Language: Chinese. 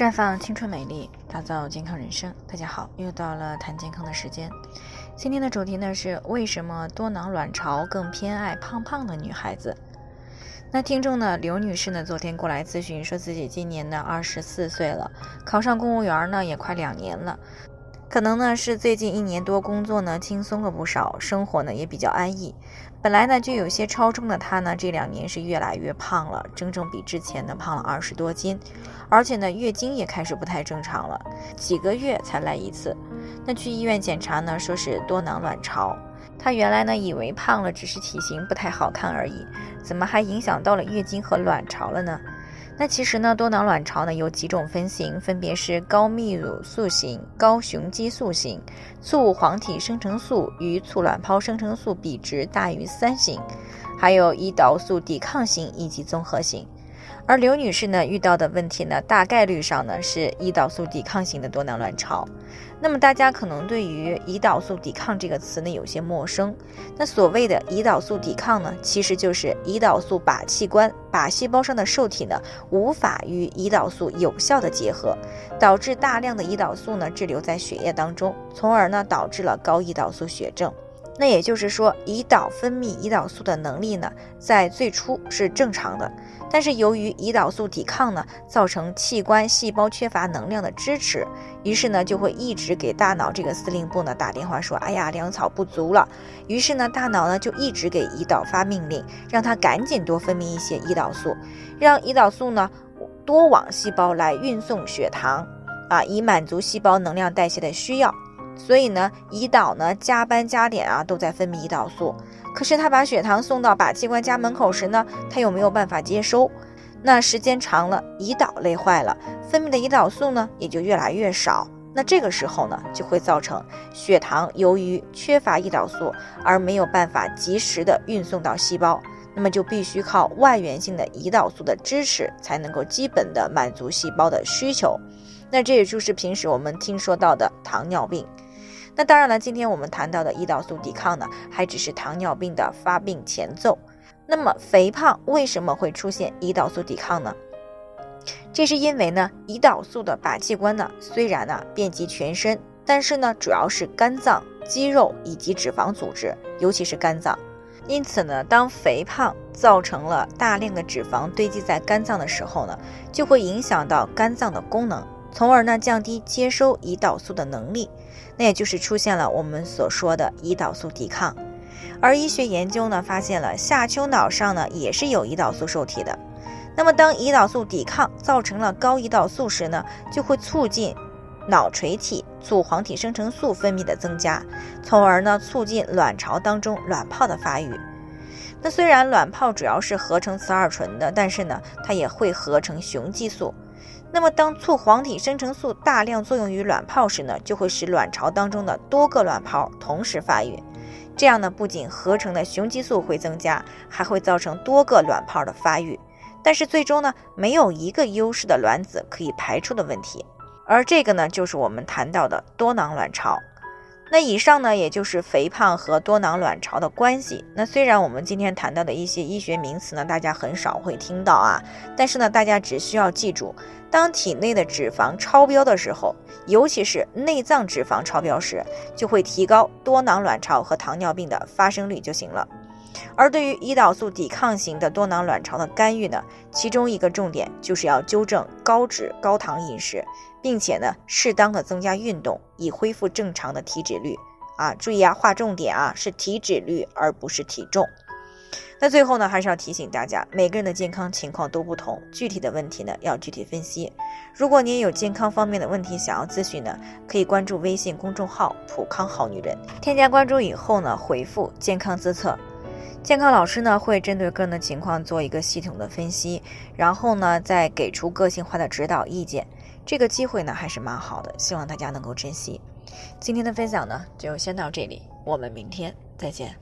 绽放青春美丽，打造健康人生。大家好，又到了谈健康的时间。今天的主题呢是为什么多囊卵巢更偏爱胖胖的女孩子。那听众呢刘女士呢昨天过来咨询，说自己今年呢24岁了，考上公务员呢也快2年了。可能呢是最近1年多工作呢轻松了不少，生活呢也比较安逸。本来呢就有些超重的她呢，这2年是越来越胖了，整整比之前呢胖了20多斤。而且呢月经也开始不太正常了，几个月才来一次。那去医院检查呢，说是多囊卵巢。她原来呢以为胖了只是体型不太好看而已，怎么还影响到了月经和卵巢了呢？那其实呢，多囊卵巢呢有几种分型，分别是高泌乳素型、高雄激素型、促黄体生成素与促卵泡生成素比值大于3型，还有胰岛素抵抗型以及综合型。而刘女士呢遇到的问题呢，大概率上呢是胰岛素抵抗型的多囊卵巢。那么大家可能对于胰岛素抵抗这个词呢有些陌生。那所谓的胰岛素抵抗呢，其实就是胰岛素靶器官靶细胞上的受体呢无法与胰岛素有效的结合，导致大量的胰岛素呢滞留在血液当中，从而呢导致了高胰岛素血症。那也就是说，胰岛分泌胰岛素的能力呢，在最初是正常的，但是由于胰岛素抵抗呢，造成器官细胞缺乏能量的支持，于是呢就会一直给大脑这个司令部呢打电话说，哎呀，粮草不足了。于是呢大脑呢就一直给胰岛发命令，让它赶紧多分泌一些胰岛素，让胰岛素呢多往细胞来运送血糖啊，以满足细胞能量代谢的需要。所以呢胰岛呢加班加点啊都在分泌胰岛素，可是他把血糖送到靶器官家门口时呢，他又没有办法接收。那时间长了，胰岛累坏了，分泌的胰岛素呢也就越来越少。那这个时候呢就会造成血糖由于缺乏胰岛素而没有办法及时的运送到细胞，那么就必须靠外源性的胰岛素的支持才能够基本的满足细胞的需求。那这也就是平时我们听说到的糖尿病。那当然了，今天我们谈到的胰岛素抵抗呢，还只是糖尿病的发病前奏。那么肥胖为什么会出现胰岛素抵抗呢？这是因为呢，胰岛素的靶器官呢，虽然呢遍及全身，但是呢主要是肝脏、肌肉以及脂肪组织，尤其是肝脏。因此呢，当肥胖造成了大量的脂肪堆积在肝脏的时候呢，就会影响到肝脏的功能，从而呢降低接收胰岛素的能力，那也就是出现了我们所说的胰岛素抵抗。而医学研究呢发现了下丘脑上呢也是有胰岛素受体的。那么当胰岛素抵抗造成了高胰岛素时呢，就会促进脑垂体促黄体生成素分泌的增加，从而呢促进卵巢当中卵泡的发育。那虽然卵泡主要是合成雌二醇的，但是呢它也会合成雄激素。那么当促黄体生成素大量作用于卵泡时呢，就会使卵巢当中的多个卵泡同时发育，这样呢不仅合成的雄激素会增加，还会造成多个卵泡的发育，但是最终呢没有一个优势的卵子可以排出的问题。而这个呢就是我们谈到的多囊卵巢。那以上呢也就是肥胖和多囊卵巢的关系。那虽然我们今天谈到的一些医学名词呢大家很少会听到啊，但是呢大家只需要记住，当体内的脂肪超标的时候，尤其是内脏脂肪超标时，就会提高多囊卵巢和糖尿病的发生率就行了。而对于胰岛素抵抗型的多囊卵巢的干预呢，其中一个重点就是要纠正高脂高糖饮食，并且呢适当的增加运动，以恢复正常的体脂率啊，注意啊，划重点啊，是体脂率而不是体重。那最后呢还是要提醒大家，每个人的健康情况都不同，具体的问题呢要具体分析。如果您有健康方面的问题想要咨询呢，可以关注微信公众号普康好女人，添加关注以后呢回复健康自测，健康老师呢会针对个人的情况做一个系统的分析，然后呢再给出个性化的指导意见。这个机会呢还是蛮好的，希望大家能够珍惜。今天的分享呢就先到这里，我们明天再见。